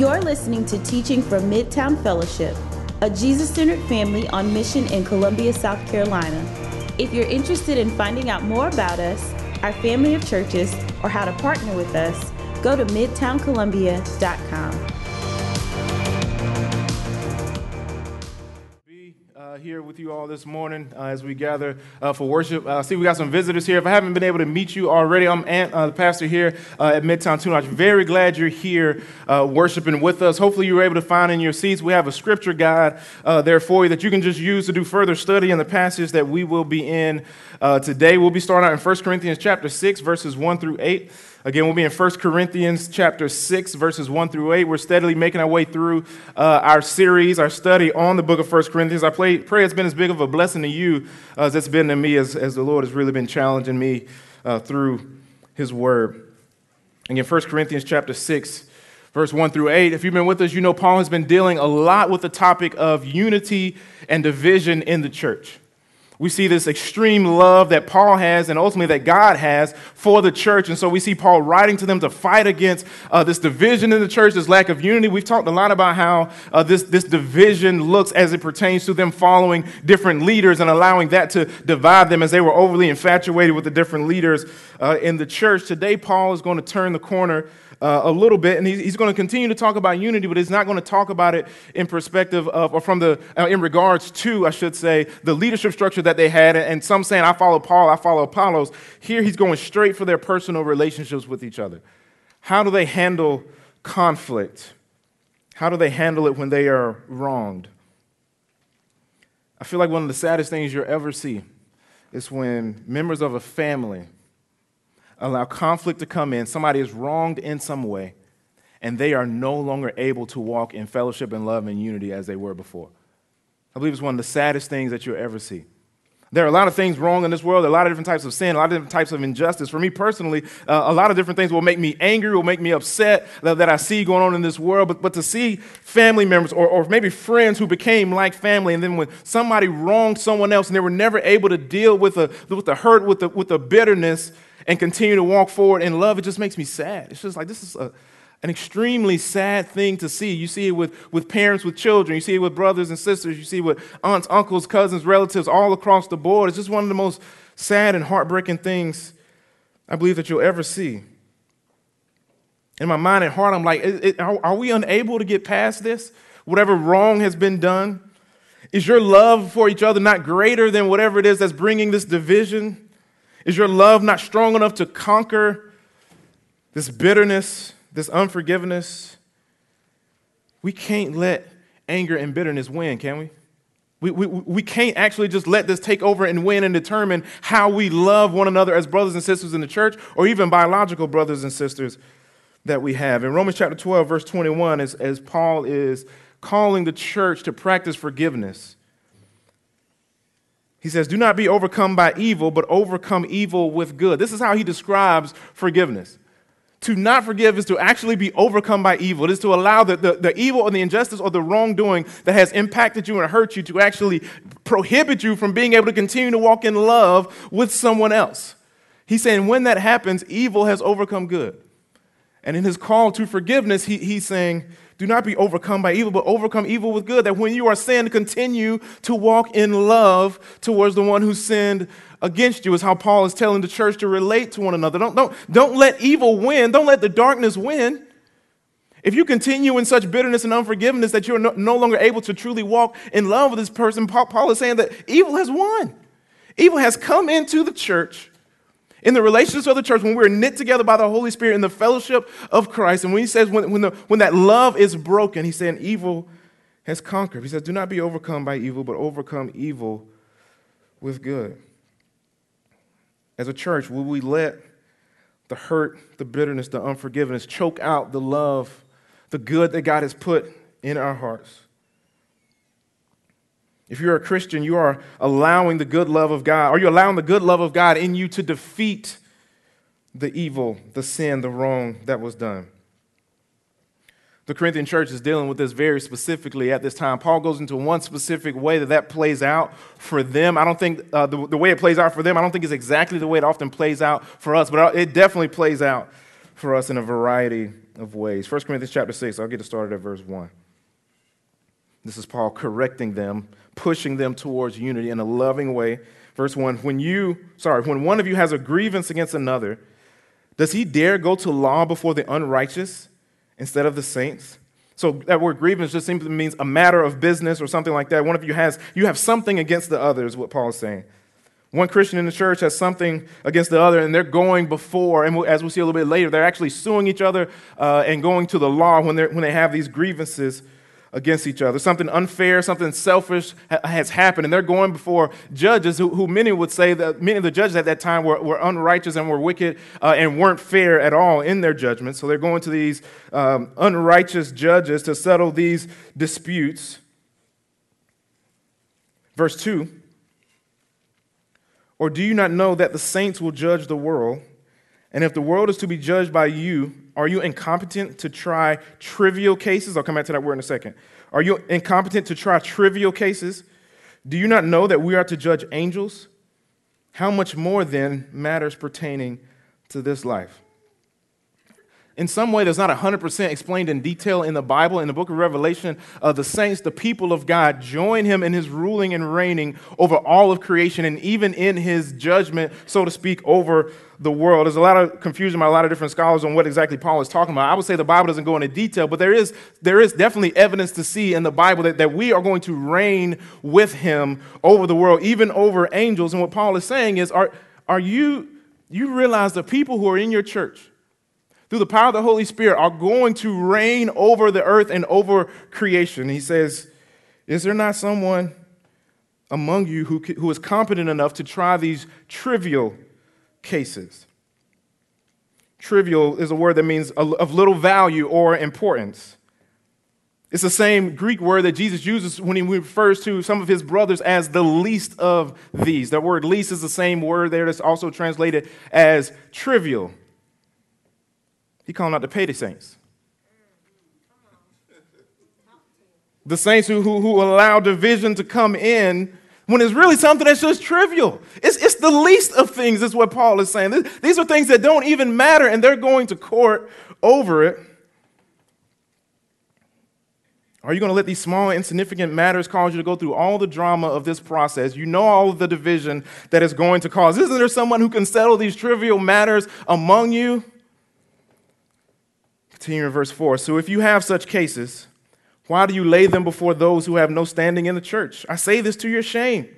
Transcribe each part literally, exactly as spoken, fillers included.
You're listening to Teaching from Midtown Fellowship, a Jesus-centered family on mission in Columbia, South Carolina. If you're interested in finding out more about us, our family of churches, or how to partner with us, go to Midtown Columbia dot com. Be uh, here with you all this morning uh, as we gather uh, for worship. I uh, see we got some visitors here. If I haven't been able to meet you already, I'm Ant, uh, the pastor here uh, at Midtown Tunach. Very glad you're here uh, worshiping with us. Hopefully you were able to find in your seats. We have a scripture guide uh, there for you that you can just use to do further study in the passage that we will be in uh, today. We'll be starting out in First Corinthians chapter six, verses one through eight. Again, we'll be in First Corinthians chapter six, verses one through eight. We're steadily making our way through uh, our series, our study on the book of First Corinthians. I pray, pray it's been as big of a blessing to you uh, as it's been to me, as, as the Lord has really been challenging me uh, through his word. Again, First Corinthians chapter six, verse one through eight. If you've been with us, you know Paul has been dealing a lot with the topic of unity and division in the church. We see this extreme love that Paul has and ultimately that God has for the church. And so we see Paul writing to them to fight against uh, this division in the church, this lack of unity. We've talked a lot about how uh, this, this division looks as it pertains to them following different leaders and allowing that to divide them as they were overly infatuated with the different leaders uh, in the church. Today, Paul is going to turn the corner Uh, a little bit, and he's, he's going to continue to talk about unity, but he's not going to talk about it in perspective of, or from the, uh, in regards to, I should say, the leadership structure that they had, and some saying, I follow Paul, I follow Apollos. Here he's going straight for their personal relationships with each other. How do they handle conflict? How do they handle it when they are wronged? I feel like one of the saddest things you'll ever see is when members of a family allow conflict to come in, somebody is wronged in some way, and they are no longer able to walk in fellowship and love and unity as they were before. I believe it's one of the saddest things that you'll ever see. There are a lot of things wrong in this world, a lot of different types of sin, a lot of different types of injustice. For me personally, uh, a lot of different things will make me angry, will make me upset that, that I see going on in this world. But, but to see family members or, or maybe friends who became like family, and then when somebody wronged someone else and they were never able to deal with the, with the hurt, with the, with the bitterness, and continue to walk forward in love, it just makes me sad. It's just like this is a, an extremely sad thing to see. You see it with, with parents, with children. You see it with brothers and sisters. You see it with aunts, uncles, cousins, relatives, all across the board. It's just one of the most sad and heartbreaking things I believe that you'll ever see. In my mind and heart, I'm like, it, it, are, are we unable to get past this? Whatever wrong has been done? Is your love for each other not greater than whatever it is that's bringing this division? Is your love not strong enough to conquer this bitterness, this unforgiveness? We can't let anger and bitterness win, can we? We, we, we can't actually just let this take over and win and determine how we love one another as brothers and sisters in the church or even biological brothers and sisters that we have. In Romans chapter twelve, verse twenty-one, as, as Paul is calling the church to practice forgiveness, he says, do not be overcome by evil, but overcome evil with good. This is how he describes forgiveness. To not forgive is to actually be overcome by evil. It is to allow the, the, the evil or the injustice or the wrongdoing that has impacted you and hurt you to actually prohibit you from being able to continue to walk in love with someone else. He's saying when that happens, evil has overcome good. And in his call to forgiveness, he, he's saying, do not be overcome by evil, but overcome evil with good, that when you are sinned, continue to walk in love towards the one who sinned against you, is how Paul is telling the church to relate to one another. Don't, don't, don't let evil win. Don't let the darkness win. If you continue in such bitterness and unforgiveness that you're no, no longer able to truly walk in love with this person, Paul, Paul is saying that evil has won. Evil has come into the church. In the relationships of the church, when we're knit together by the Holy Spirit in the fellowship of Christ, and when he says when, when, the, when that love is broken, he's saying evil has conquered. He says, do not be overcome by evil, but overcome evil with good. As a church, will we let the hurt, the bitterness, the unforgiveness choke out the love, the good that God has put in our hearts? If you're a Christian, you are allowing the good love of God. Are you allowing the good love of God in you to defeat the evil, the sin, the wrong that was done? The Corinthian church is dealing with this very specifically at this time. Paul goes into one specific way that that plays out for them. I don't think uh, the, the way it plays out for them, I don't think it's exactly the way it often plays out for us, but it definitely plays out for us in a variety of ways. First Corinthians chapter six, I'll get it started at verse one. This is Paul correcting them, pushing them towards unity in a loving way. Verse one, when you, sorry, when one of you has a grievance against another, does he dare go to law before the unrighteous instead of the saints? So that word grievance just simply means a matter of business or something like that. One of you has, you have something against the other is what Paul is saying. One Christian in the church has something against the other, and they're going before, and as we'll see a little bit later, they're actually suing each other uh, and going to the law when, when they have these grievances against each other. Something unfair, something selfish ha- has happened, and they're going before judges who, who many would say that many of the judges at that time were, were unrighteous and were wicked uh, and weren't fair at all in their judgment. So they're going to these um, unrighteous judges to settle these disputes. Verse two. Or do you not know that the saints will judge the world? And if the world is to be judged by you, are you incompetent to try trivial cases? I'll come back to that word in a second. Are you incompetent to try trivial cases? Do you not know that we are to judge angels? How much more, then, matters pertaining to this life? In some way, that's not one hundred percent explained in detail in the Bible. In the book of Revelation, uh, the saints, the people of God, join him in his ruling and reigning over all of creation and even in his judgment, so to speak, over the world. There's a lot of confusion by a lot of different scholars on what exactly Paul is talking about. I would say the Bible doesn't go into detail, but there is there is definitely evidence to see in the Bible that, that we are going to reign with him over the world, even over angels. And what Paul is saying is, are, are you, you realize the people who are in your church, through the power of the Holy Spirit, are going to reign over the earth and over creation. He says, is there not someone among you who, who is competent enough to try these trivial cases? Trivial is a word that means of little value or importance. It's the same Greek word that Jesus uses when he refers to some of his brothers as the least of these. That word least is the same word there that's also translated as trivial. He calling out the petty saints. The saints who, who, who allow division to come in when it's really something that's just trivial. It's, it's the least of things is what Paul is saying. This, these are things that don't even matter, and they're going to court over it. Are you going to let these small, insignificant matters cause you to go through all the drama of this process? You know all of the division that it's going to cause. Isn't there someone who can settle these trivial matters among you? Continue in verse four. So if you have such cases, why do you lay them before those who have no standing in the church? I say this to your shame.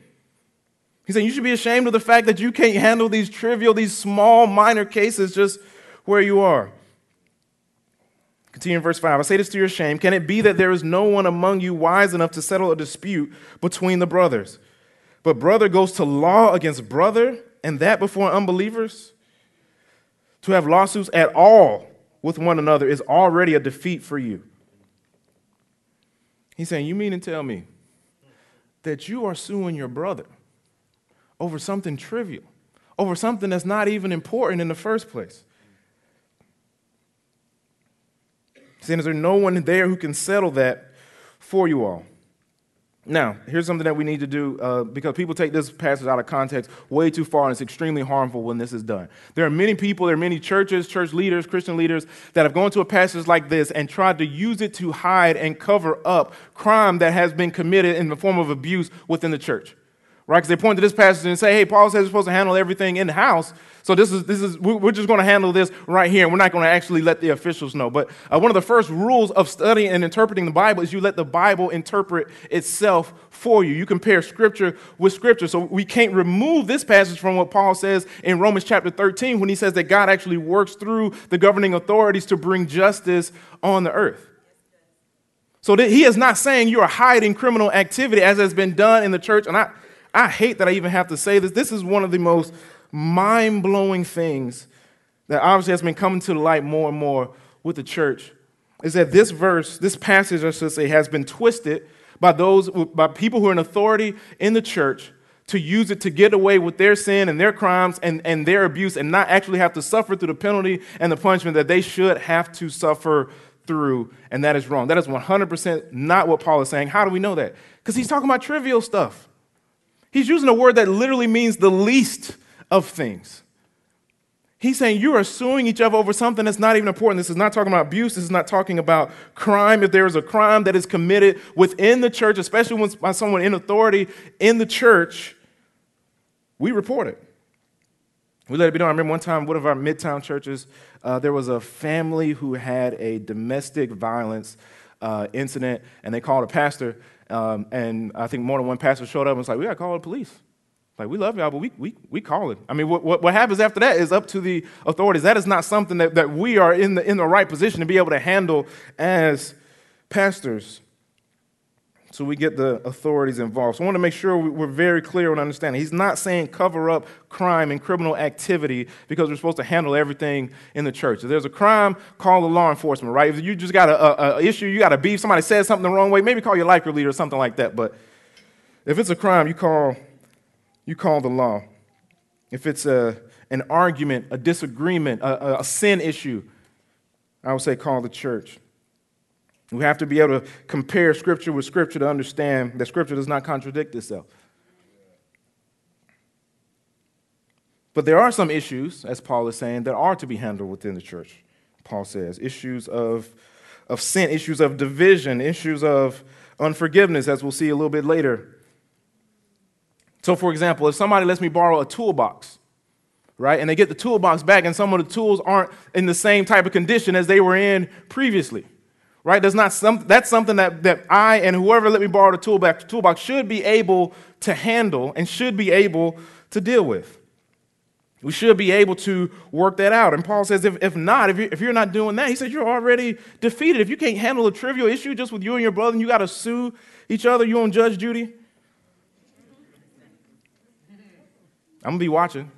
He's saying you should be ashamed of the fact that you can't handle these trivial, these small, minor cases just where you are. Continue in verse five. I say this to your shame. Can it be that there is no one among you wise enough to settle a dispute between the brothers? But brother goes to law against brother, and that before unbelievers? To have lawsuits at all with one another is already a defeat for you. He's saying, you mean to tell me that you are suing your brother over something trivial, over something that's not even important in the first place? He's saying, is there no one there who can settle that for you all? Now, here's something that we need to do uh, because people take this passage out of context way too far, and it's extremely harmful when this is done. There are many people, there are many churches, church leaders, Christian leaders that have gone to a passage like this and tried to use it to hide and cover up crime that has been committed in the form of abuse within the church. Right? Because they point to this passage and say, hey, Paul says we're supposed to handle everything in the house, so this is this is we're just going to handle this right here, and we're not going to actually let the officials know. But uh, one of the first rules of studying and interpreting the Bible is you let the Bible interpret itself for you. You compare Scripture with Scripture. So we can't remove this passage from what Paul says in Romans chapter thirteen when he says that God actually works through the governing authorities to bring justice on the earth. So that he is not saying you are hiding criminal activity as has been done in the church, and I... I hate that I even have to say this. This is one of the most mind-blowing things that obviously has been coming to the light more and more with the church, is that this verse, this passage, I should say, has been twisted by those, by people who are in authority in the church to use it to get away with their sin and their crimes and, and their abuse and not actually have to suffer through the penalty and the punishment that they should have to suffer through, and that is wrong. That is one hundred percent not what Paul is saying. How do we know that? Because he's talking about trivial stuff. He's using a word that literally means the least of things. He's saying you are suing each other over something that's not even important. This is not talking about abuse. This is not talking about crime. If there is a crime that is committed within the church, especially when by someone in authority in the church, we report it. We let it be known. I remember one time, one of our Midtown churches, uh, there was a family who had a domestic violence uh, incident, and they called a pastor, um, and I think more than one pastor showed up and was like, we got to call the police. Like, we love y'all, but we we we call it. I mean, what, what what happens after that is up to the authorities. That is not something that, that we are in the in the right position to be able to handle as pastors. So we get the authorities involved. So I want to make sure we're very clear on understanding. He's not saying cover up crime and criminal activity because we're supposed to handle everything in the church. If there's a crime, call the law enforcement, right? If you just got a, a, a issue, you got a beef, somebody says something the wrong way, maybe call your life group leader or something like that. But if it's a crime, you call... You call the law. If it's a, an argument, a disagreement, a, a sin issue, I would say call the church. We have to be able to compare Scripture with Scripture to understand that Scripture does not contradict itself. But there are some issues, as Paul is saying, that are to be handled within the church, Paul says. Issues of, of sin, issues of division, issues of unforgiveness, as we'll see a little bit later. So, for example, if somebody lets me borrow a toolbox, right, and they get the toolbox back and some of the tools aren't in the same type of condition as they were in previously, right, that's, not some, that's something that, that I and whoever let me borrow the toolbox, toolbox should be able to handle and should be able to deal with. We should be able to work that out. And Paul says if, if not, if you're, if you're not doing that, he says you're already defeated. If you can't handle a trivial issue just with you and your brother and you got to sue each other, you on judge duty? I'm going to be watching.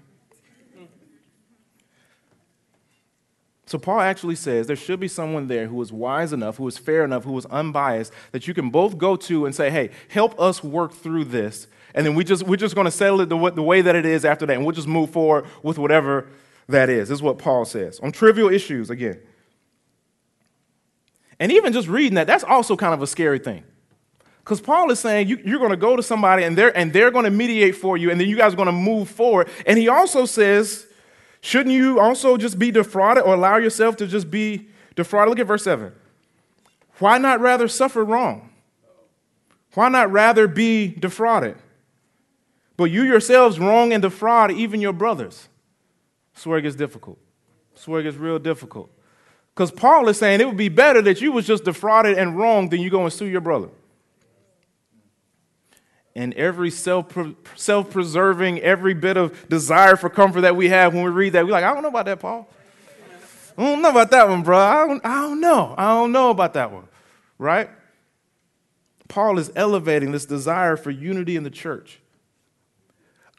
So Paul actually says there should be someone there who is wise enough, who is fair enough, who is unbiased, that you can both go to and say, hey, help us work through this, and then we just, we're just going to settle it the, the way that it is after that, and we'll just move forward with whatever that is. This is what Paul says. On trivial issues, again. And even just reading that, that's also kind of a scary thing. Because Paul is saying you, you're going to go to somebody and they're, and they're going to mediate for you and then you guys are going to move forward. And he also says, shouldn't you also just be defrauded or allow yourself to just be defrauded? Look at verse seven. Why not rather suffer wrong? Why not rather be defrauded? But you yourselves wrong and defraud even your brothers. I swear it gets difficult. I swear it gets real difficult. Because Paul is saying it would be better that you was just defrauded and wronged than you go and sue your brother. And every self self-preserving, every bit of desire for comfort that we have when we read that, we're like, I don't know about that, Paul. I don't know about that one, bro. I don't, I don't know. I don't know about that one, right? Paul is elevating this desire for unity in the church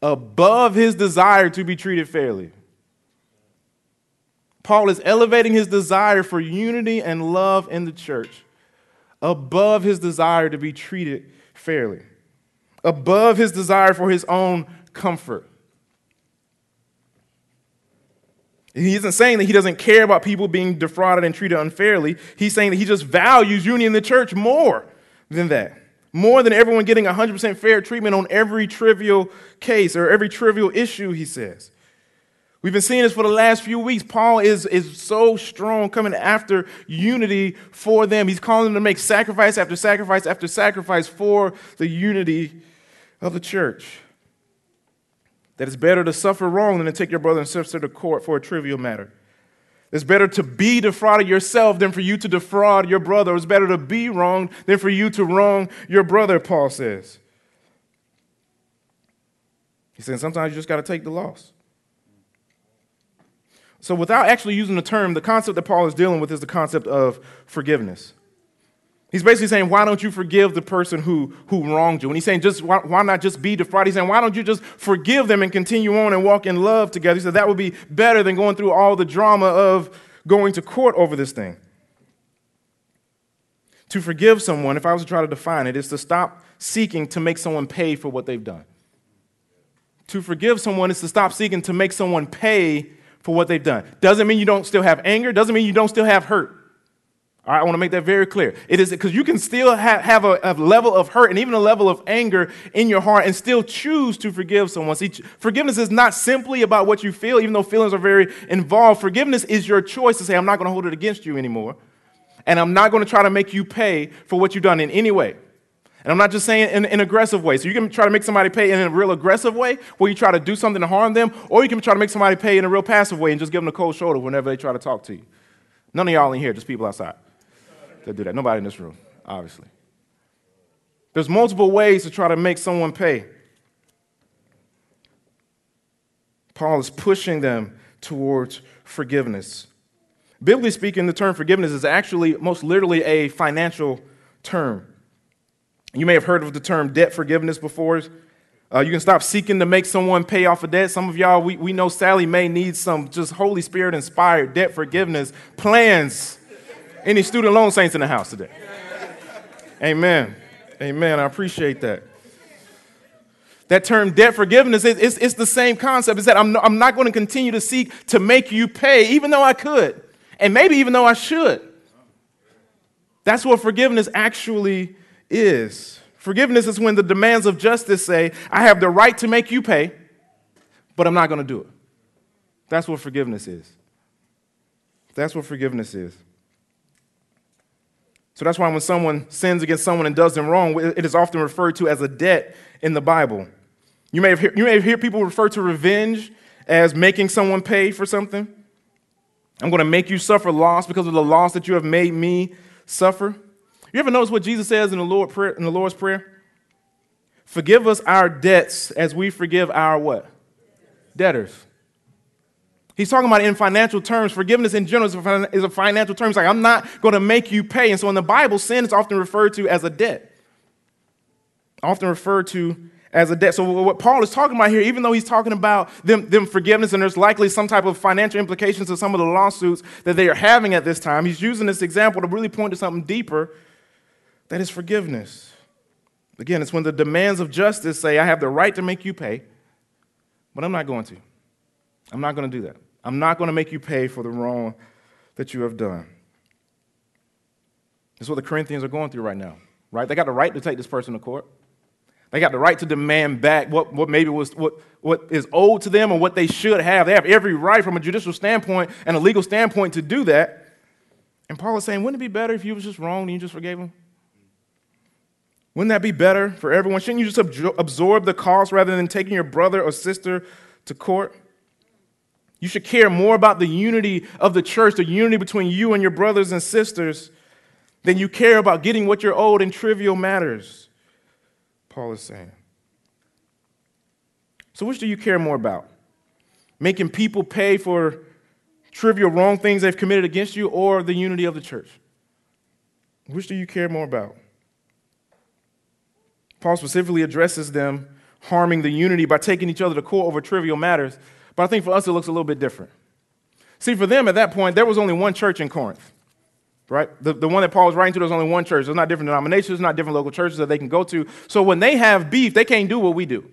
above his desire to be treated fairly. Paul is elevating his desire for unity and love in the church above his desire to be treated fairly. Above his desire for his own comfort. He isn't saying that he doesn't care about people being defrauded and treated unfairly. He's saying that he just values unity in the church more than that. More than everyone getting one hundred percent fair treatment on every trivial case or every trivial issue, he says. We've been seeing this for the last few weeks. Paul is, is so strong coming after unity for them. He's calling them to make sacrifice after sacrifice after sacrifice for the unity of the church. That it's better to suffer wrong than to take your brother and sister to court for a trivial matter. It's better to be defrauded yourself than for you to defraud your brother. It's better to be wronged than for you to wrong your brother, Paul says. He's saying sometimes you just got to take the loss. So without actually using the term, the concept that Paul is dealing with is the concept of forgiveness. He's basically saying, why don't you forgive the person who, who wronged you? And he's saying, just why, why not just be defrauded? He's saying, why don't you just forgive them and continue on and walk in love together? He said, that would be better than going through all the drama of going to court over this thing. To forgive someone, if I was to try to define it, is to stop seeking to make someone pay for what they've done. To forgive someone is to stop seeking to make someone pay for what they've done. Doesn't mean you don't still have anger. Doesn't mean you don't still have hurt. All right, I want to make that very clear. It is because you can still have, have a, a level of hurt and even a level of anger in your heart and still choose to forgive someone. See, forgiveness is not simply about what you feel, even though feelings are very involved. Forgiveness is your choice to say, I'm not going to hold it against you anymore, and I'm not going to try to make you pay for what you've done in any way. And I'm not just saying in an aggressive way. So you can try to make somebody pay in a real aggressive way where you try to do something to harm them, or you can try to make somebody pay in a real passive way and just give them a cold shoulder whenever they try to talk to you. None of y'all in here, just people outside that do that. Nobody in this room, obviously. There's multiple ways to try to make someone pay. Paul is pushing them towards forgiveness. Biblically speaking, the term forgiveness is actually most literally a financial term. You may have heard of the term debt forgiveness before. Uh, you can stop seeking to make someone pay off a debt. Some of y'all, we, we know Sally Mae needs some just Holy Spirit-inspired debt forgiveness plans. Any student loan saints in the house today? Amen. Amen. I appreciate that. That term debt forgiveness, it, it's, it's the same concept. It's that I'm, no, I'm not going to continue to seek to make you pay, even though I could, and maybe even though I should. That's what forgiveness actually is. Forgiveness is when the demands of justice say, I have the right to make you pay, but I'm not going to do it. That's what forgiveness is. That's what forgiveness is. So that's why when someone sins against someone and does them wrong, it is often referred to as a debt in the Bible. You may have heard, you may have heard people refer to revenge as making someone pay for something. I'm going to make you suffer loss because of the loss that you have made me suffer. You ever notice what Jesus says in the Lord prayer, in the Lord's Prayer? Forgive us our debts as we forgive our what? Debtors. He's talking about it in financial terms. Forgiveness in general is a financial term. It's like, I'm not going to make you pay. And so in the Bible, sin is often referred to as a debt. Often referred to as a debt. So what Paul is talking about here, even though he's talking about them, them forgiveness, and there's likely some type of financial implications of some of the lawsuits that they are having at this time, he's using this example to really point to something deeper, that is forgiveness. Again, it's when the demands of justice say, I have the right to make you pay, but I'm not going to. I'm not going to do that. I'm not going to make you pay for the wrong that you have done. That's what the Corinthians are going through right now, right? They got the right to take this person to court. They got the right to demand back what, what maybe was what, what is owed to them or what they should have. They have every right from a judicial standpoint and a legal standpoint to do that. And Paul is saying, wouldn't it be better if you was just wrong and you just forgave them? Wouldn't that be better for everyone? Shouldn't you just absorb the cost rather than taking your brother or sister to court? You should care more about the unity of the church, the unity between you and your brothers and sisters, than you care about getting what you're owed in trivial matters, Paul is saying. So which do you care more about? Making people pay for trivial wrong things they've committed against you, or the unity of the church? Which do you care more about? Paul specifically addresses them harming the unity by taking each other to court over trivial matters. But I think for us, it looks a little bit different. See, for them at that point, there was only one church in Corinth, right? The, the one that Paul was writing to, there's only one church. There's not different denominations, there's not different local churches that they can go to. So when they have beef, they can't do what we do.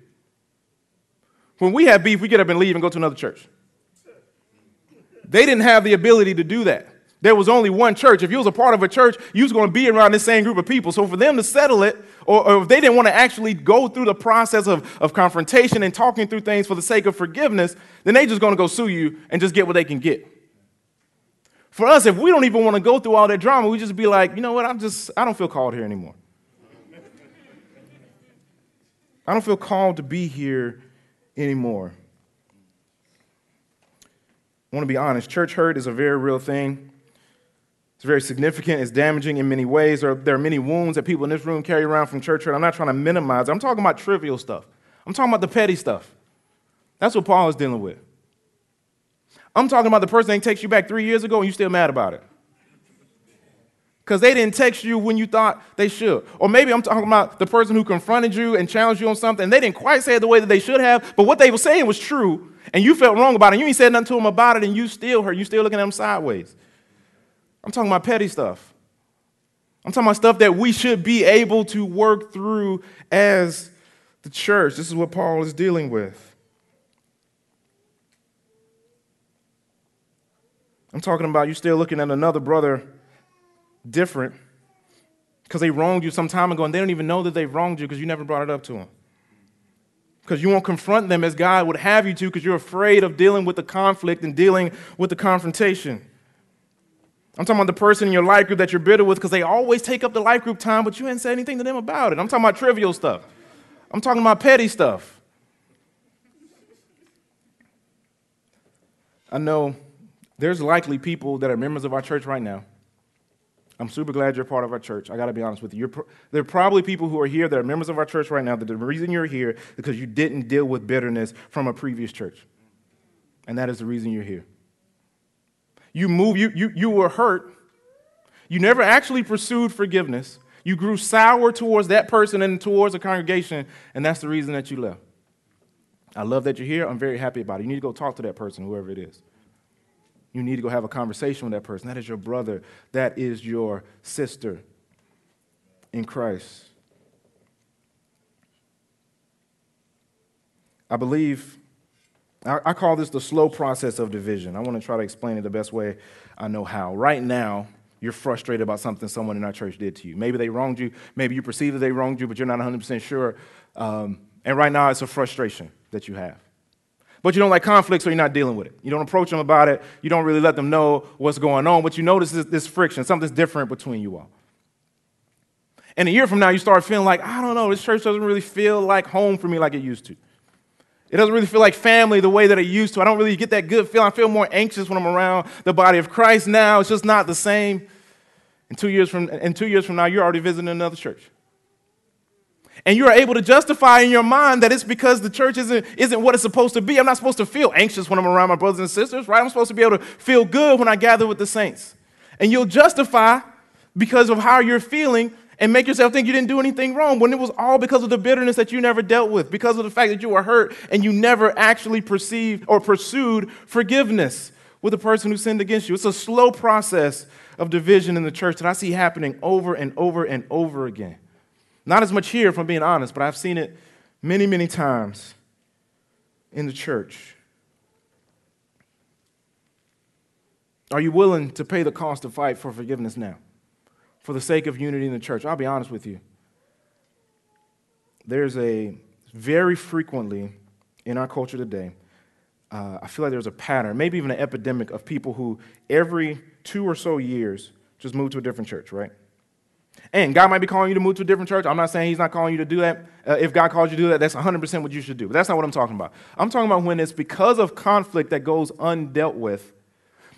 When we have beef, we get up and leave and go to another church. They didn't have the ability to do that. There was only one church. If you was a part of a church, you was going to be around this same group of people. So for them to settle it, or, or if they didn't want to actually go through the process of, of confrontation and talking through things for the sake of forgiveness, then they just going to go sue you and just get what they can get. For us, if we don't even want to go through all that drama, we just be like, you know what, I'm just, I don't feel called here anymore. I don't feel called to be here anymore. I want to be honest. Church hurt is a very real thing. It's very significant. It's damaging in many ways. There are many wounds that people in this room carry around from church hurt. I'm not trying to minimize it. I'm talking about trivial stuff. I'm talking about the petty stuff. That's what Paul is dealing with. I'm talking about the person that texted you back three years ago and you're still mad about it. Because they didn't text you when you thought they should. Or maybe I'm talking about the person who confronted you and challenged you on something, and they didn't quite say it the way that they should have, but what they were saying was true, and you felt wrong about it, and you ain't said nothing to them about it, and you still hurt. You still looking at them sideways. I'm talking about petty stuff. I'm talking about stuff that we should be able to work through as the church. This is what Paul is dealing with. I'm talking about you still looking at another brother different because they wronged you some time ago, and they don't even know that they wronged you because you never brought it up to them. Because you won't confront them as God would have you to because you're afraid of dealing with the conflict and dealing with the confrontation. I'm talking about the person in your life group that you're bitter with because they always take up the life group time, but you ain't said anything to them about it. I'm talking about trivial stuff. I'm talking about petty stuff. I know there's likely people that are members of our church right now. I'm super glad you're part of our church. I got to be honest with you. You're pro- there are probably people who are here that are members of our church right now that the reason you're here is because you didn't deal with bitterness from a previous church. And that is the reason you're here. You moved, you, you, you were hurt. You never actually pursued forgiveness. You grew sour towards that person and towards the congregation, and that's the reason that you left. I love that you're here. I'm very happy about it. You need to go talk to that person, whoever it is. You need to go have a conversation with that person. That is your brother. That is your sister in Christ. I believe, I, I call this the slow process of division. I want to try to explain it the best way I know how. Right now, you're frustrated about something someone in our church did to you. Maybe they wronged you. Maybe you perceive that they wronged you, but you're not one hundred percent sure. Um, and right now, it's a frustration that you have. But you don't like conflict, so you're not dealing with it. You don't approach them about it. You don't really let them know what's going on. But you notice this, this friction, something's different between you all. And a year from now, you start feeling like, I don't know, this church doesn't really feel like home for me like it used to. It doesn't really feel like family the way that it used to. I don't really get that good feeling. I feel more anxious when I'm around the body of Christ now. It's just not the same. And two years from, and two years from now, you're already visiting another church. And you're able to justify in your mind that it's because the church isn't, isn't what it's supposed to be. I'm not supposed to feel anxious when I'm around my brothers and sisters, right? I'm supposed to be able to feel good when I gather with the saints. And you'll justify because of how you're feeling and make yourself think you didn't do anything wrong when it was all because of the bitterness that you never dealt with, because of the fact that you were hurt and you never actually perceived or pursued forgiveness with the person who sinned against you. It's a slow process of division in the church that I see happening over and over and over again. Not as much here, if I'm being honest, but I've seen it many, many times in the church. Are you willing to pay the cost to fight for forgiveness now, for the sake of unity in the church? I'll be honest with you. There's a very frequently in our culture today, uh, I feel like there's a pattern, maybe even an epidemic of people who every two or so years just move to a different church, right? And God might be calling you to move to a different church. I'm not saying he's not calling you to do that. Uh, if God calls you to do that, that's one hundred percent what you should do. But that's not what I'm talking about. I'm talking about when it's because of conflict that goes undealt with.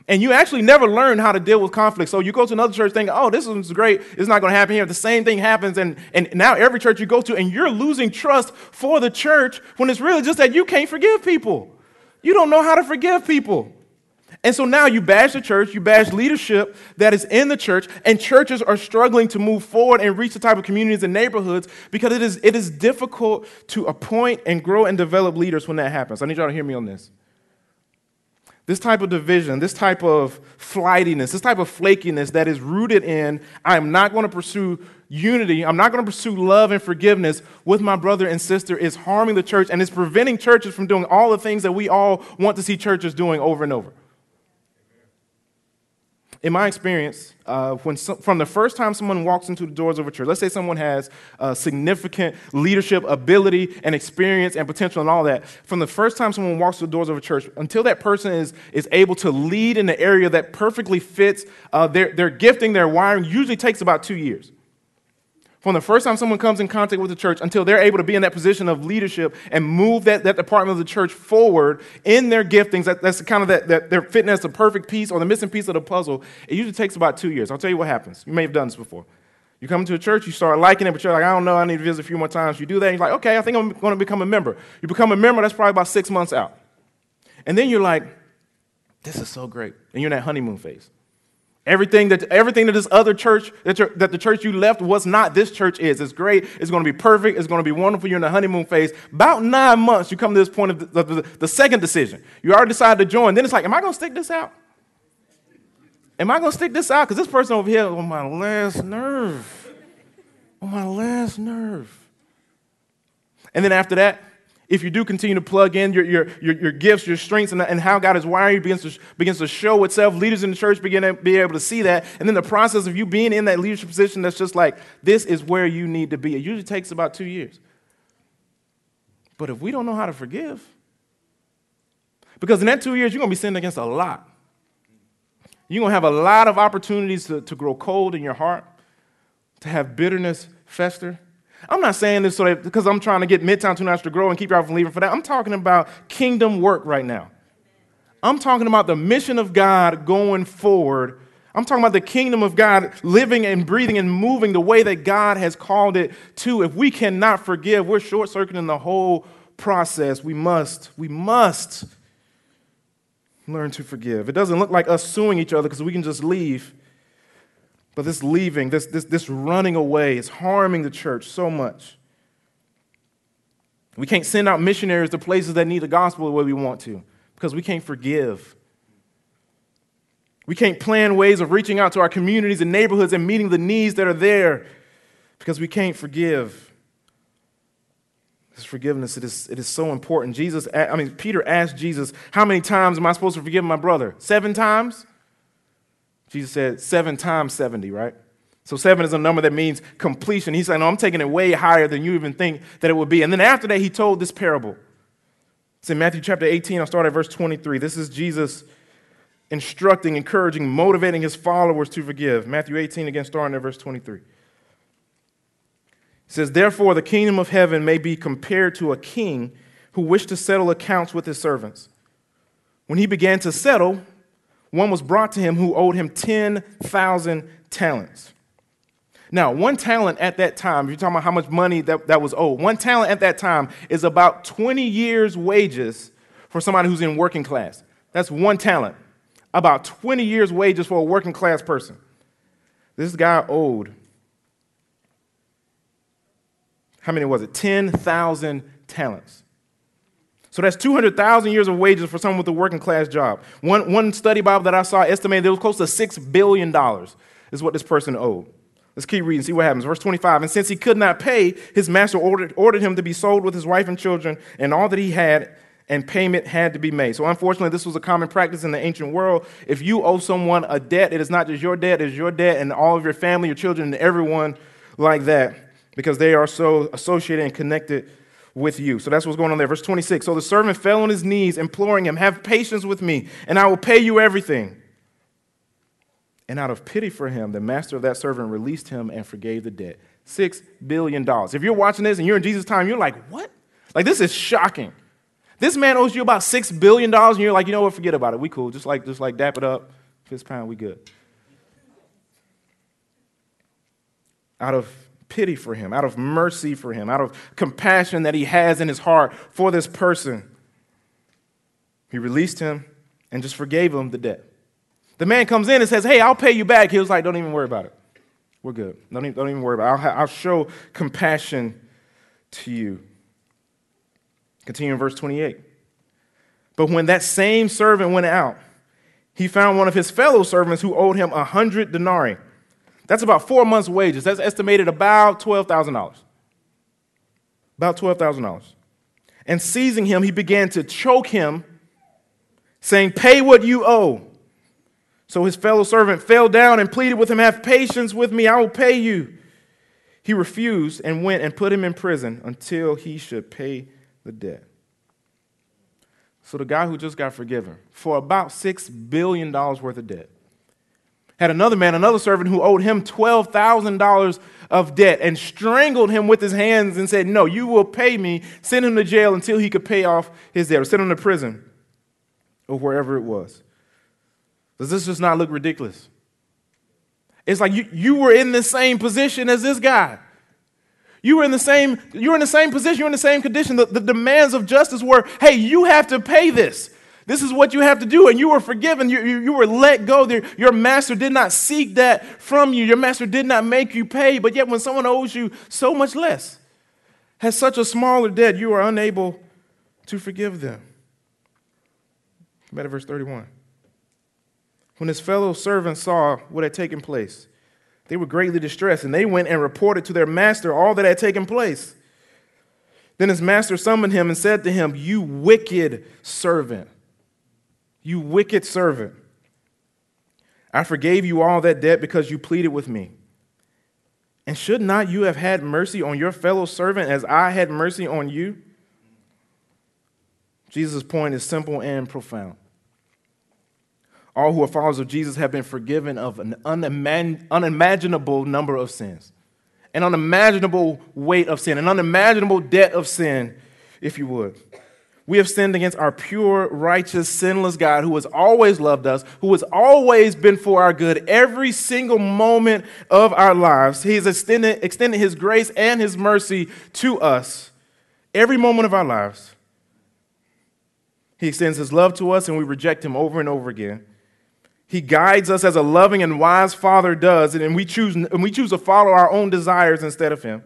And you actually never learn how to deal with conflict. So you go to another church thinking, oh, this one's great. It's not going to happen here. The same thing happens. And, and now every church you go to, and you're losing trust for the church when it's really just that you can't forgive people. You don't know how to forgive people. And so now you bash the church, you bash leadership that is in the church, and churches are struggling to move forward and reach the type of communities and neighborhoods because it is it is difficult to appoint and grow and develop leaders when that happens. I need y'all to hear me on this. This type of division, this type of flightiness, this type of flakiness that is rooted in I'm not going to pursue unity, I'm not going to pursue love and forgiveness with my brother and sister is harming the church, and it's preventing churches from doing all the things that we all want to see churches doing over and over. In my experience, uh, when so, from the first time someone walks into the doors of a church, let's say someone has uh, significant leadership ability and experience and potential and all that, from the first time someone walks through the doors of a church until that person is, is able to lead in the area that perfectly fits uh, their, their gifting, their wiring, usually takes about two years. From the first time someone comes in contact with the church until they're able to be in that position of leadership and move that, that department of the church forward in their giftings, that, that's kind of that, that their fitness, the perfect piece or the missing piece of the puzzle, it usually takes about two years. I'll tell you what happens. You may have done this before. You come to a church, you start liking it, but you're like, I don't know, I need to visit a few more times. You do that, and you're like, okay, I think I'm going to become a member. You become a member, that's probably about six months out. And then you're like, this is so great. And you're in that honeymoon phase. Everything that everything that this other church, that, your, that the church you left was not, this church is. It's great. It's going to be perfect. It's going to be wonderful. You're in the honeymoon phase. About nine months, you come to this point of the, the, the second decision. You already decided to join. Then it's like, am I going to stick this out? Am I going to stick this out? Because this person over here on my last nerve. On my last nerve. And then after that, If you do continue to plug in your your your, your gifts, your strengths, and, and how God is wiring you begins to begins to show itself. Leaders in the church begin to be able to see that, and then the process of you being in that leadership position that's just like, this is where you need to be. It usually takes about two years. But if we don't know how to forgive, because in that two years you're going to be sitting against a lot. You're going to have a lot of opportunities to, to grow cold in your heart, to have bitterness fester. I'm not saying this so that because I'm trying to get Midtown Tunach to grow and keep y'all from leaving for that. I'm talking about kingdom work right now. I'm talking about the mission of God going forward. I'm talking about the kingdom of God living and breathing and moving the way that God has called it to. If we cannot forgive, we're short-circuiting the whole process. We must, we must learn to forgive. It doesn't look like us suing each other because we can just leave. But this leaving, this, this, this running away is harming the church so much. We can't send out missionaries to places that need the gospel the way we want to because we can't forgive. We can't plan ways of reaching out to our communities and neighborhoods and meeting the needs that are there because we can't forgive. This forgiveness, it is, it is so important. Jesus, I mean, Peter asked Jesus, how many times am I supposed to forgive my brother? Seven times? Jesus said seven times seventy, right? So seven is a number that means completion. He said, no, I'm taking it way higher than you even think that it would be. And then after that, he told this parable. It's in Matthew chapter eighteen. I'll start at verse twenty-three. This is Jesus instructing, encouraging, motivating his followers to forgive. Matthew eighteen, again, starting at verse twenty-three. It says, therefore, the kingdom of heaven may be compared to a king who wished to settle accounts with his servants. When he began to settle, one was brought to him who owed him ten thousand talents. Now, one talent at that time, if you're talking about how much money that, that was owed, one talent at that time is about twenty years' wages for somebody who's in working class. That's one talent. About twenty years' wages for a working class person. This guy owed, how many was it? ten thousand talents. So that's two hundred thousand years of wages for someone with a working class job. One, one study Bible that I saw estimated it was close to six billion dollars is what this person owed. Let's keep reading, see what happens. Verse twenty-five, and since he could not pay, his master ordered, ordered him to be sold with his wife and children and all that he had, and payment had to be made. So unfortunately, this was a common practice in the ancient world. If you owe someone a debt, it is not just your debt, it is your debt and all of your family, your children, and everyone like that, because they are so associated and connected with you. So that's what's going on there. Verse twenty-six, so the servant fell on his knees, imploring him, have patience with me, and I will pay you everything. And out of pity for him, the master of that servant released him and forgave the debt. Six billion dollars. If you're watching this and you're in Jesus' time, you're like, what? Like, this is shocking. This man owes you about six billion dollars, and you're like, you know what, forget about it. We cool. Just like, just like dap it up, fist pound, we good. Out of pity for him, out of mercy for him, out of compassion that he has in his heart for this person, he released him and just forgave him the debt. The man comes in and says, hey, I'll pay you back. He was like, don't even worry about it. We're good. Don't even, don't even worry about it. I'll, I'll show compassion to you. Continue in verse twenty-eight. But when that same servant went out, he found one of his fellow servants who owed him a hundred denarii. That's about four months' wages. That's estimated about twelve thousand dollars. About twelve thousand dollars. And seizing him, he began to choke him, saying, pay what you owe. So his fellow servant fell down and pleaded with him, have patience with me, I will pay you. He refused and went and put him in prison until he should pay the debt. So the guy who just got forgiven for about six billion dollars worth of debt had another man, another servant who owed him twelve thousand dollars of debt and strangled him with his hands and said, no, you will pay me. Send him to jail until he could pay off his debt, or send him to prison or wherever it was. Does this just not look ridiculous? It's like you, you were in the same position as this guy. You were in the same, you were in the same position, you were in the same condition. The, the demands of justice were, hey, you have to pay this. This is what you have to do. And you were forgiven. You, you, you were let go. Your, your master did not seek that from you. Your master did not make you pay. But yet when someone owes you so much less, has such a smaller debt, you are unable to forgive them. Come back to verse thirty-one. When his fellow servants saw what had taken place, they were greatly distressed, and they went and reported to their master all that had taken place. Then his master summoned him and said to him, you wicked servant, you wicked servant. I forgave you all that debt because you pleaded with me. And should not you have had mercy on your fellow servant as I had mercy on you? Jesus' point is simple and profound. All who are followers of Jesus have been forgiven of an unimagin- unimaginable number of sins, an unimaginable weight of sin, an unimaginable debt of sin, if you would. We have sinned against our pure, righteous, sinless God who has always loved us, who has always been for our good every single moment of our lives. He has extended, extended his grace and his mercy to us every moment of our lives. He extends his love to us and we reject him over and over again. He guides us as a loving and wise father does, and we choose, and we choose to follow our own desires instead of him.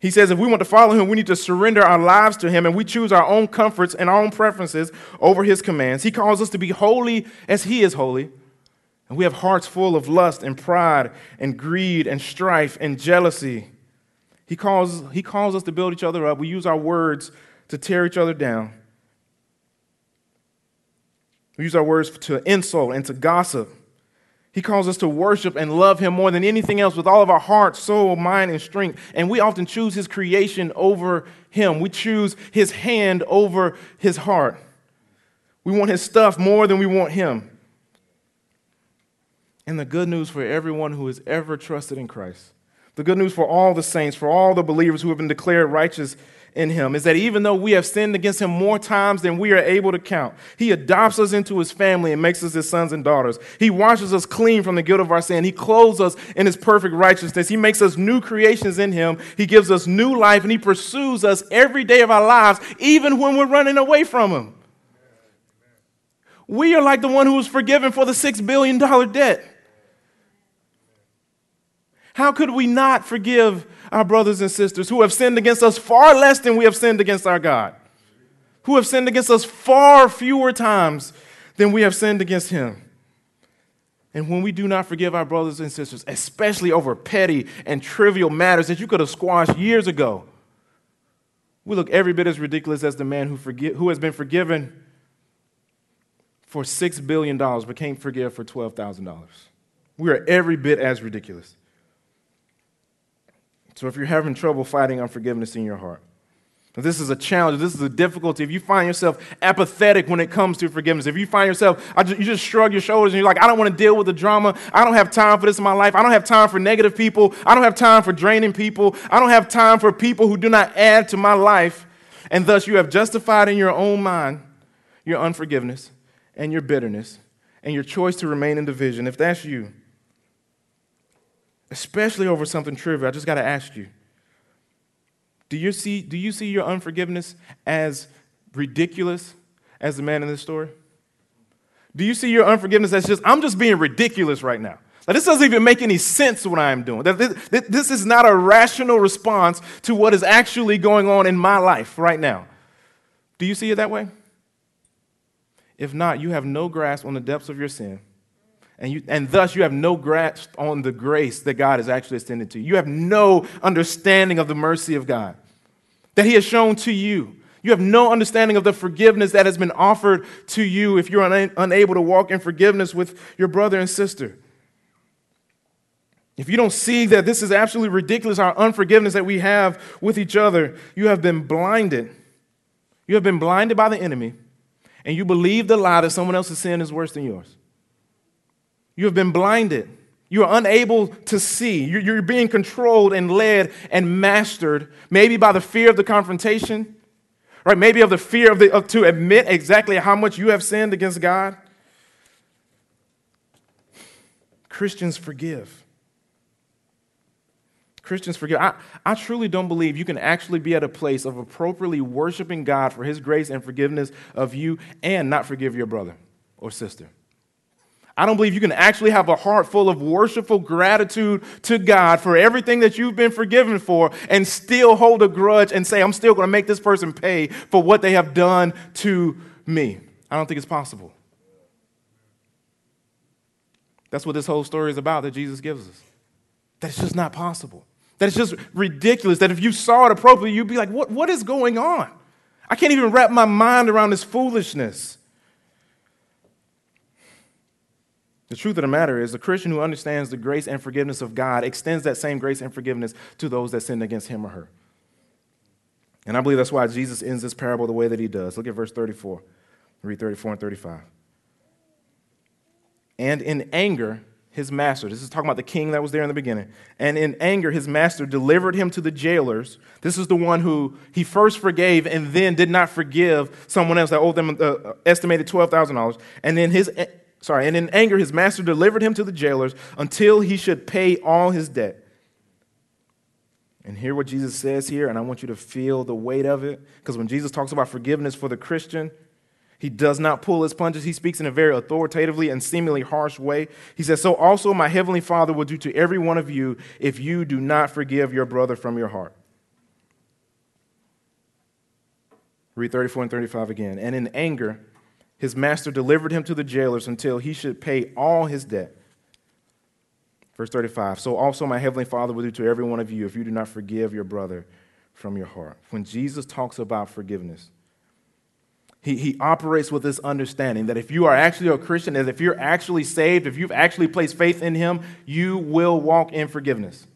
He says if we want to follow him, we need to surrender our lives to him, and we choose our own comforts and our own preferences over his commands. He calls us to be holy as he is holy, and we have hearts full of lust and pride and greed and strife and jealousy. He calls, he calls us to build each other up. We use our words to tear each other down. We use our words to insult and to gossip. He calls us to worship and love him more than anything else with all of our heart, soul, mind, and strength. And we often choose his creation over him. We choose his hand over his heart. We want his stuff more than we want him. And the good news for everyone who has ever trusted in Christ, the good news for all the saints, for all the believers who have been declared righteous in him, is that even though we have sinned against him more times than we are able to count, he adopts us into his family and makes us his sons and daughters. He washes us clean from the guilt of our sin. He clothes us in his perfect righteousness. He makes us new creations in him. He gives us new life, and he pursues us every day of our lives, even when we're running away from him. We are like the one who was forgiven for the six billion dollars debt. How could we not forgive our brothers and sisters who have sinned against us far less than we have sinned against our God, who have sinned against us far fewer times than we have sinned against him? And when we do not forgive our brothers and sisters, especially over petty and trivial matters that you could have squashed years ago, we look every bit as ridiculous as the man who, forgi- who has been forgiven for six billion dollars but can't forgive for twelve thousand dollars. We are every bit as ridiculous. So if you're having trouble fighting unforgiveness in your heart, this is a challenge, this is a difficulty. If you find yourself apathetic when it comes to forgiveness, if you find yourself, I just, you just shrug your shoulders and you're like, I don't want to deal with the drama. I don't have time for this in my life. I don't have time for negative people. I don't have time for draining people. I don't have time for people who do not add to my life. And thus you have justified in your own mind your unforgiveness and your bitterness and your choice to remain in division. If that's you, especially over something trivial, I just got to ask you, do you see, do you see your unforgiveness as ridiculous as the man in this story? Do you see your unforgiveness as just, I'm just being ridiculous right now? Like, this doesn't even make any sense what I'm doing. This, this is not a rational response to what is actually going on in my life right now. Do you see it that way? If not, you have no grasp on the depths of your sin. And, you, and thus, you have no grasp on the grace that God has actually extended to you. You have no understanding of the mercy of God that he has shown to you. You have no understanding of the forgiveness that has been offered to you if you're un- unable to walk in forgiveness with your brother and sister. If you don't see that this is absolutely ridiculous, our unforgiveness that we have with each other, you have been blinded. You have been blinded by the enemy, and you believe the lie that someone else's sin is worse than yours. You have been blinded. You are unable to see. You're being controlled and led and mastered, maybe by the fear of the confrontation, right? Maybe of the fear of, the, of to admit exactly how much you have sinned against God. Christians forgive. Christians forgive. I, I truly don't believe you can actually be at a place of appropriately worshiping God for his grace and forgiveness of you and not forgive your brother or sister. I don't believe you can actually have a heart full of worshipful gratitude to God for everything that you've been forgiven for and still hold a grudge and say, I'm still going to make this person pay for what they have done to me. I don't think it's possible. That's what this whole story is about that Jesus gives us. That's just not possible. that it's just ridiculous, that if you saw it appropriately, you'd be like, what, what is going on? I can't even wrap my mind around this foolishness. The truth of the matter is, a Christian who understands the grace and forgiveness of God extends that same grace and forgiveness to those that sin against him or her. And I believe that's why Jesus ends this parable the way that he does. Look at verse thirty-four. Read thirty-four and thirty-five. And in anger, his master, this is talking about the king that was there in the beginning, and in anger, his master delivered him to the jailers. This is the one who he first forgave and then did not forgive someone else that owed them uh, estimated twelve thousand dollars. And in his, sorry, and in anger, his master delivered him to the jailers until he should pay all his debt. And hear what Jesus says here, and I want you to feel the weight of it, because when Jesus talks about forgiveness for the Christian, he does not pull his punches. He speaks in a very authoritatively and seemingly harsh way. He says, so also my heavenly Father will do to every one of you if you do not forgive your brother from your heart. Read thirty-four and thirty-five again. And in anger, his master delivered him to the jailers until he should pay all his debt. Verse thirty-five, so also my heavenly Father will do to every one of you if you do not forgive your brother from your heart. When Jesus talks about forgiveness, he, he operates with this understanding that if you are actually a Christian, as if you're actually saved, if you've actually placed faith in him, you will walk in forgiveness.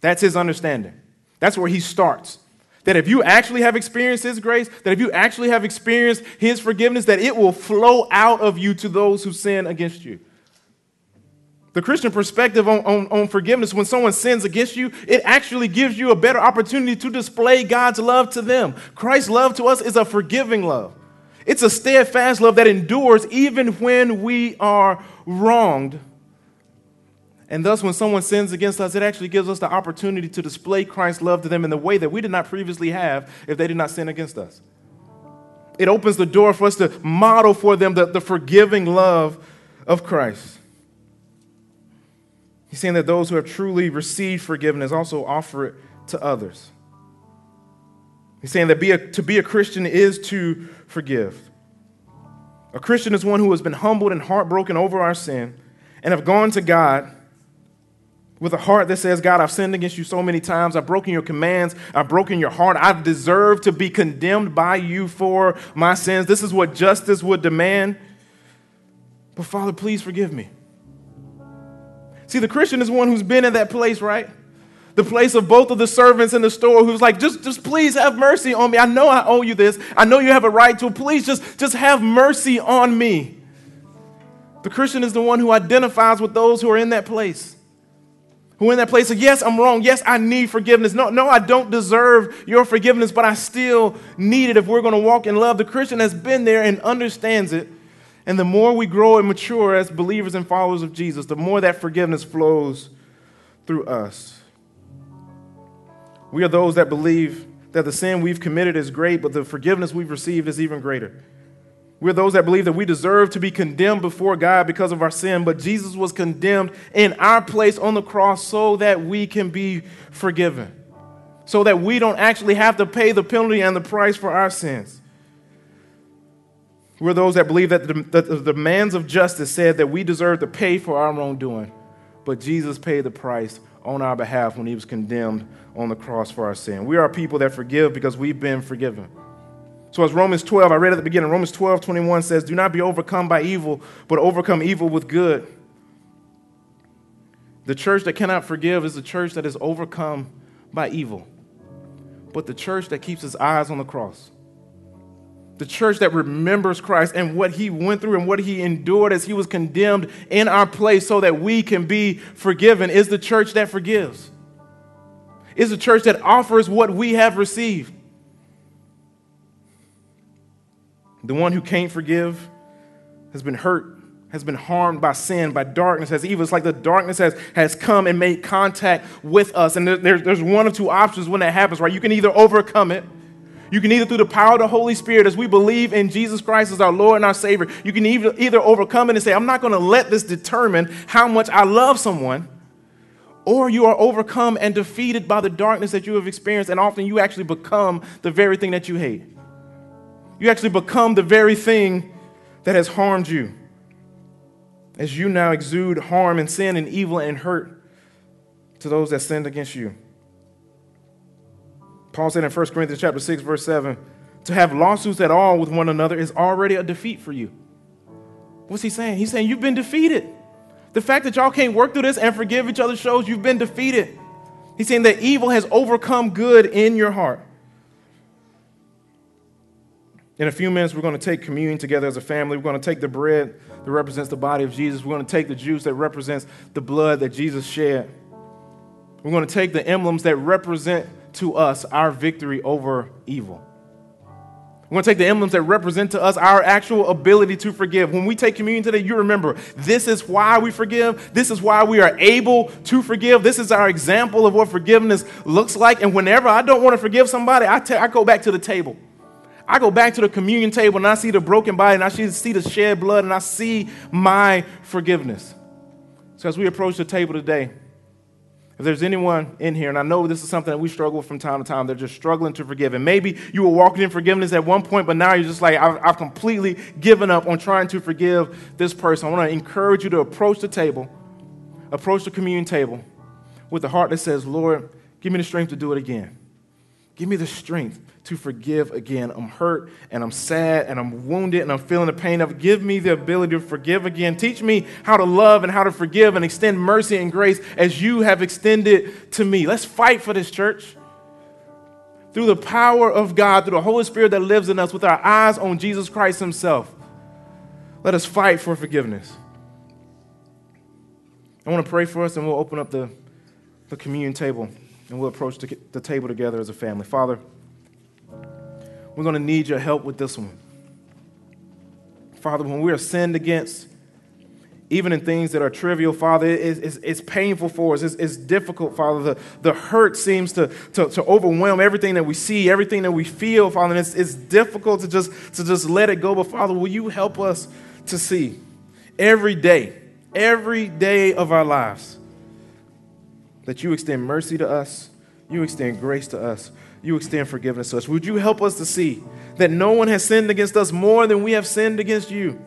That's his understanding. That's where he starts. That if you actually have experienced his grace, that if you actually have experienced his forgiveness, that it will flow out of you to those who sin against you. The Christian perspective on, on, on forgiveness, when someone sins against you, it actually gives you a better opportunity to display God's love to them. Christ's love to us is a forgiving love. It's a steadfast love that endures even when we are wronged. And thus, when someone sins against us, it actually gives us the opportunity to display Christ's love to them in the way that we did not previously have if they did not sin against us. It opens the door for us to model for them the, the forgiving love of Christ. He's saying that those who have truly received forgiveness also offer it to others. He's saying that be a, to be a Christian is to forgive. A Christian is one who has been humbled and heartbroken over our sin and have gone to God with a heart that says, God, I've sinned against you so many times. I've broken your commands. I've broken your heart. I've deserved to be condemned by you for my sins. This is what justice would demand. But Father, please forgive me. See, the Christian is one who's been in that place, right? The place of both of the servants in the store who's like, just, just please have mercy on me. I know I owe you this. I know you have a right to it. Please just, just have mercy on me. The Christian is the one who identifies with those who are in that place, who are in that place of, yes, I'm wrong. Yes, I need forgiveness. No, no, I don't deserve your forgiveness, but I still need it if we're going to walk in love. The Christian has been there and understands it. And the more we grow and mature as believers and followers of Jesus, the more that forgiveness flows through us. We are those that believe that the sin we've committed is great, but the forgiveness we've received is even greater. We're those that believe that we deserve to be condemned before God because of our sin, but Jesus was condemned in our place on the cross so that we can be forgiven, so that we don't actually have to pay the penalty and the price for our sins. We're those that believe that the, that the demands of justice said that we deserve to pay for our wrongdoing, but Jesus paid the price on our behalf when he was condemned on the cross for our sin. We are people that forgive because we've been forgiven. So as Romans twelve, I read at the beginning, Romans twelve twenty-one says, do not be overcome by evil, but overcome evil with good. The church that cannot forgive is the church that is overcome by evil, but the church that keeps its eyes on the cross. The church that remembers Christ and what he went through and what he endured as he was condemned in our place so that we can be forgiven is the church that forgives. Is the church that offers what we have received. The one who can't forgive has been hurt, has been harmed by sin, by darkness, has evil. It's like the darkness has, has come and made contact with us. And there, there's one of two options when that happens, right? You can either overcome it. You can either through the power of the Holy Spirit, as we believe in Jesus Christ as our Lord and our Savior, you can either, either overcome it and say, I'm not going to let this determine how much I love someone, or you are overcome and defeated by the darkness that you have experienced, and often you actually become the very thing that you hate. You actually become the very thing that has harmed you, as you now exude harm and sin and evil and hurt to those that sinned against you. Paul said in First Corinthians chapter six, verse seven, to have lawsuits at all with one another is already a defeat for you. What's he saying? He's saying you've been defeated. The fact that y'all can't work through this and forgive each other shows you've been defeated. He's saying that evil has overcome good in your heart. In a few minutes, we're going to take communion together as a family. We're going to take the bread that represents the body of Jesus. We're going to take the juice that represents the blood that Jesus shed. We're going to take the emblems that represent to us our victory over evil. We're going to take the emblems that represent to us our actual ability to forgive. When we take communion today, you remember, this is why we forgive. This is why we are able to forgive. This is our example of what forgiveness looks like. And whenever I don't want to forgive somebody, I, t- I go back to the table. I go back to the communion table and I see the broken body and I see the shed blood and I see my forgiveness. So as we approach the table today, if there's anyone in here, and I know this is something that we struggle with from time to time, they're just struggling to forgive. And maybe you were walking in forgiveness at one point, but now you're just like, I've, I've completely given up on trying to forgive this person. I want to encourage you to approach the table, approach the communion table with a heart that says, Lord, give me the strength to do it again. Give me the strength to forgive again. I'm hurt and I'm sad and I'm wounded and I'm feeling the pain of it. Give me the ability to forgive again. Teach me how to love and how to forgive and extend mercy and grace as you have extended to me. Let's fight for this, church. Through the power of God, through the Holy Spirit that lives in us, with our eyes on Jesus Christ himself, let us fight for forgiveness. I want to pray for us and we'll open up the, the communion table. And we'll approach the, the table together as a family. Father, we're going to need your help with this one. Father, when we are sinned against, even in things that are trivial, Father, it, it's, it's painful for us. It's, it's difficult, Father. The, the hurt seems to, to, to overwhelm everything that we see, everything that we feel, Father. And it's, it's difficult to just, to just let it go. But, Father, will you help us to see every day, every day of our lives, that you extend mercy to us, you extend grace to us, you extend forgiveness to us. Would you help us to see that no one has sinned against us more than we have sinned against you,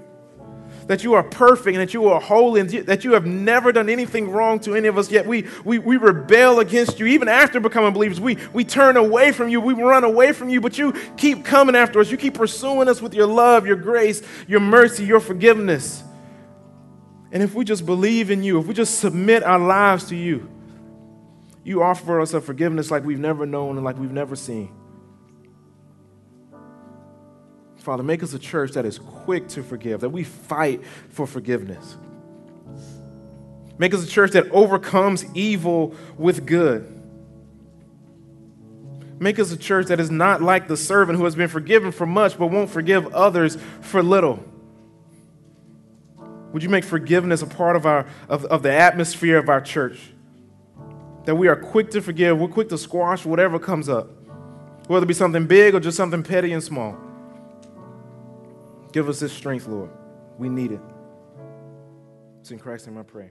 that you are perfect and that you are holy and that you have never done anything wrong to any of us, yet we we, we rebel against you. Even after becoming believers, we, we turn away from you, we run away from you, but you keep coming after us. You keep pursuing us with your love, your grace, your mercy, your forgiveness. And if we just believe in you, if we just submit our lives to you, you offer us a forgiveness like we've never known and like we've never seen. Father, make us a church that is quick to forgive, that we fight for forgiveness. Make us a church that overcomes evil with good. Make us a church that is not like the servant who has been forgiven for much but won't forgive others for little. Would you make forgiveness a part of our of, of the atmosphere of our church? That we are quick to forgive, we're quick to squash whatever comes up, whether it be something big or just something petty and small. Give us this strength, Lord. We need it. It's in Christ's name I pray.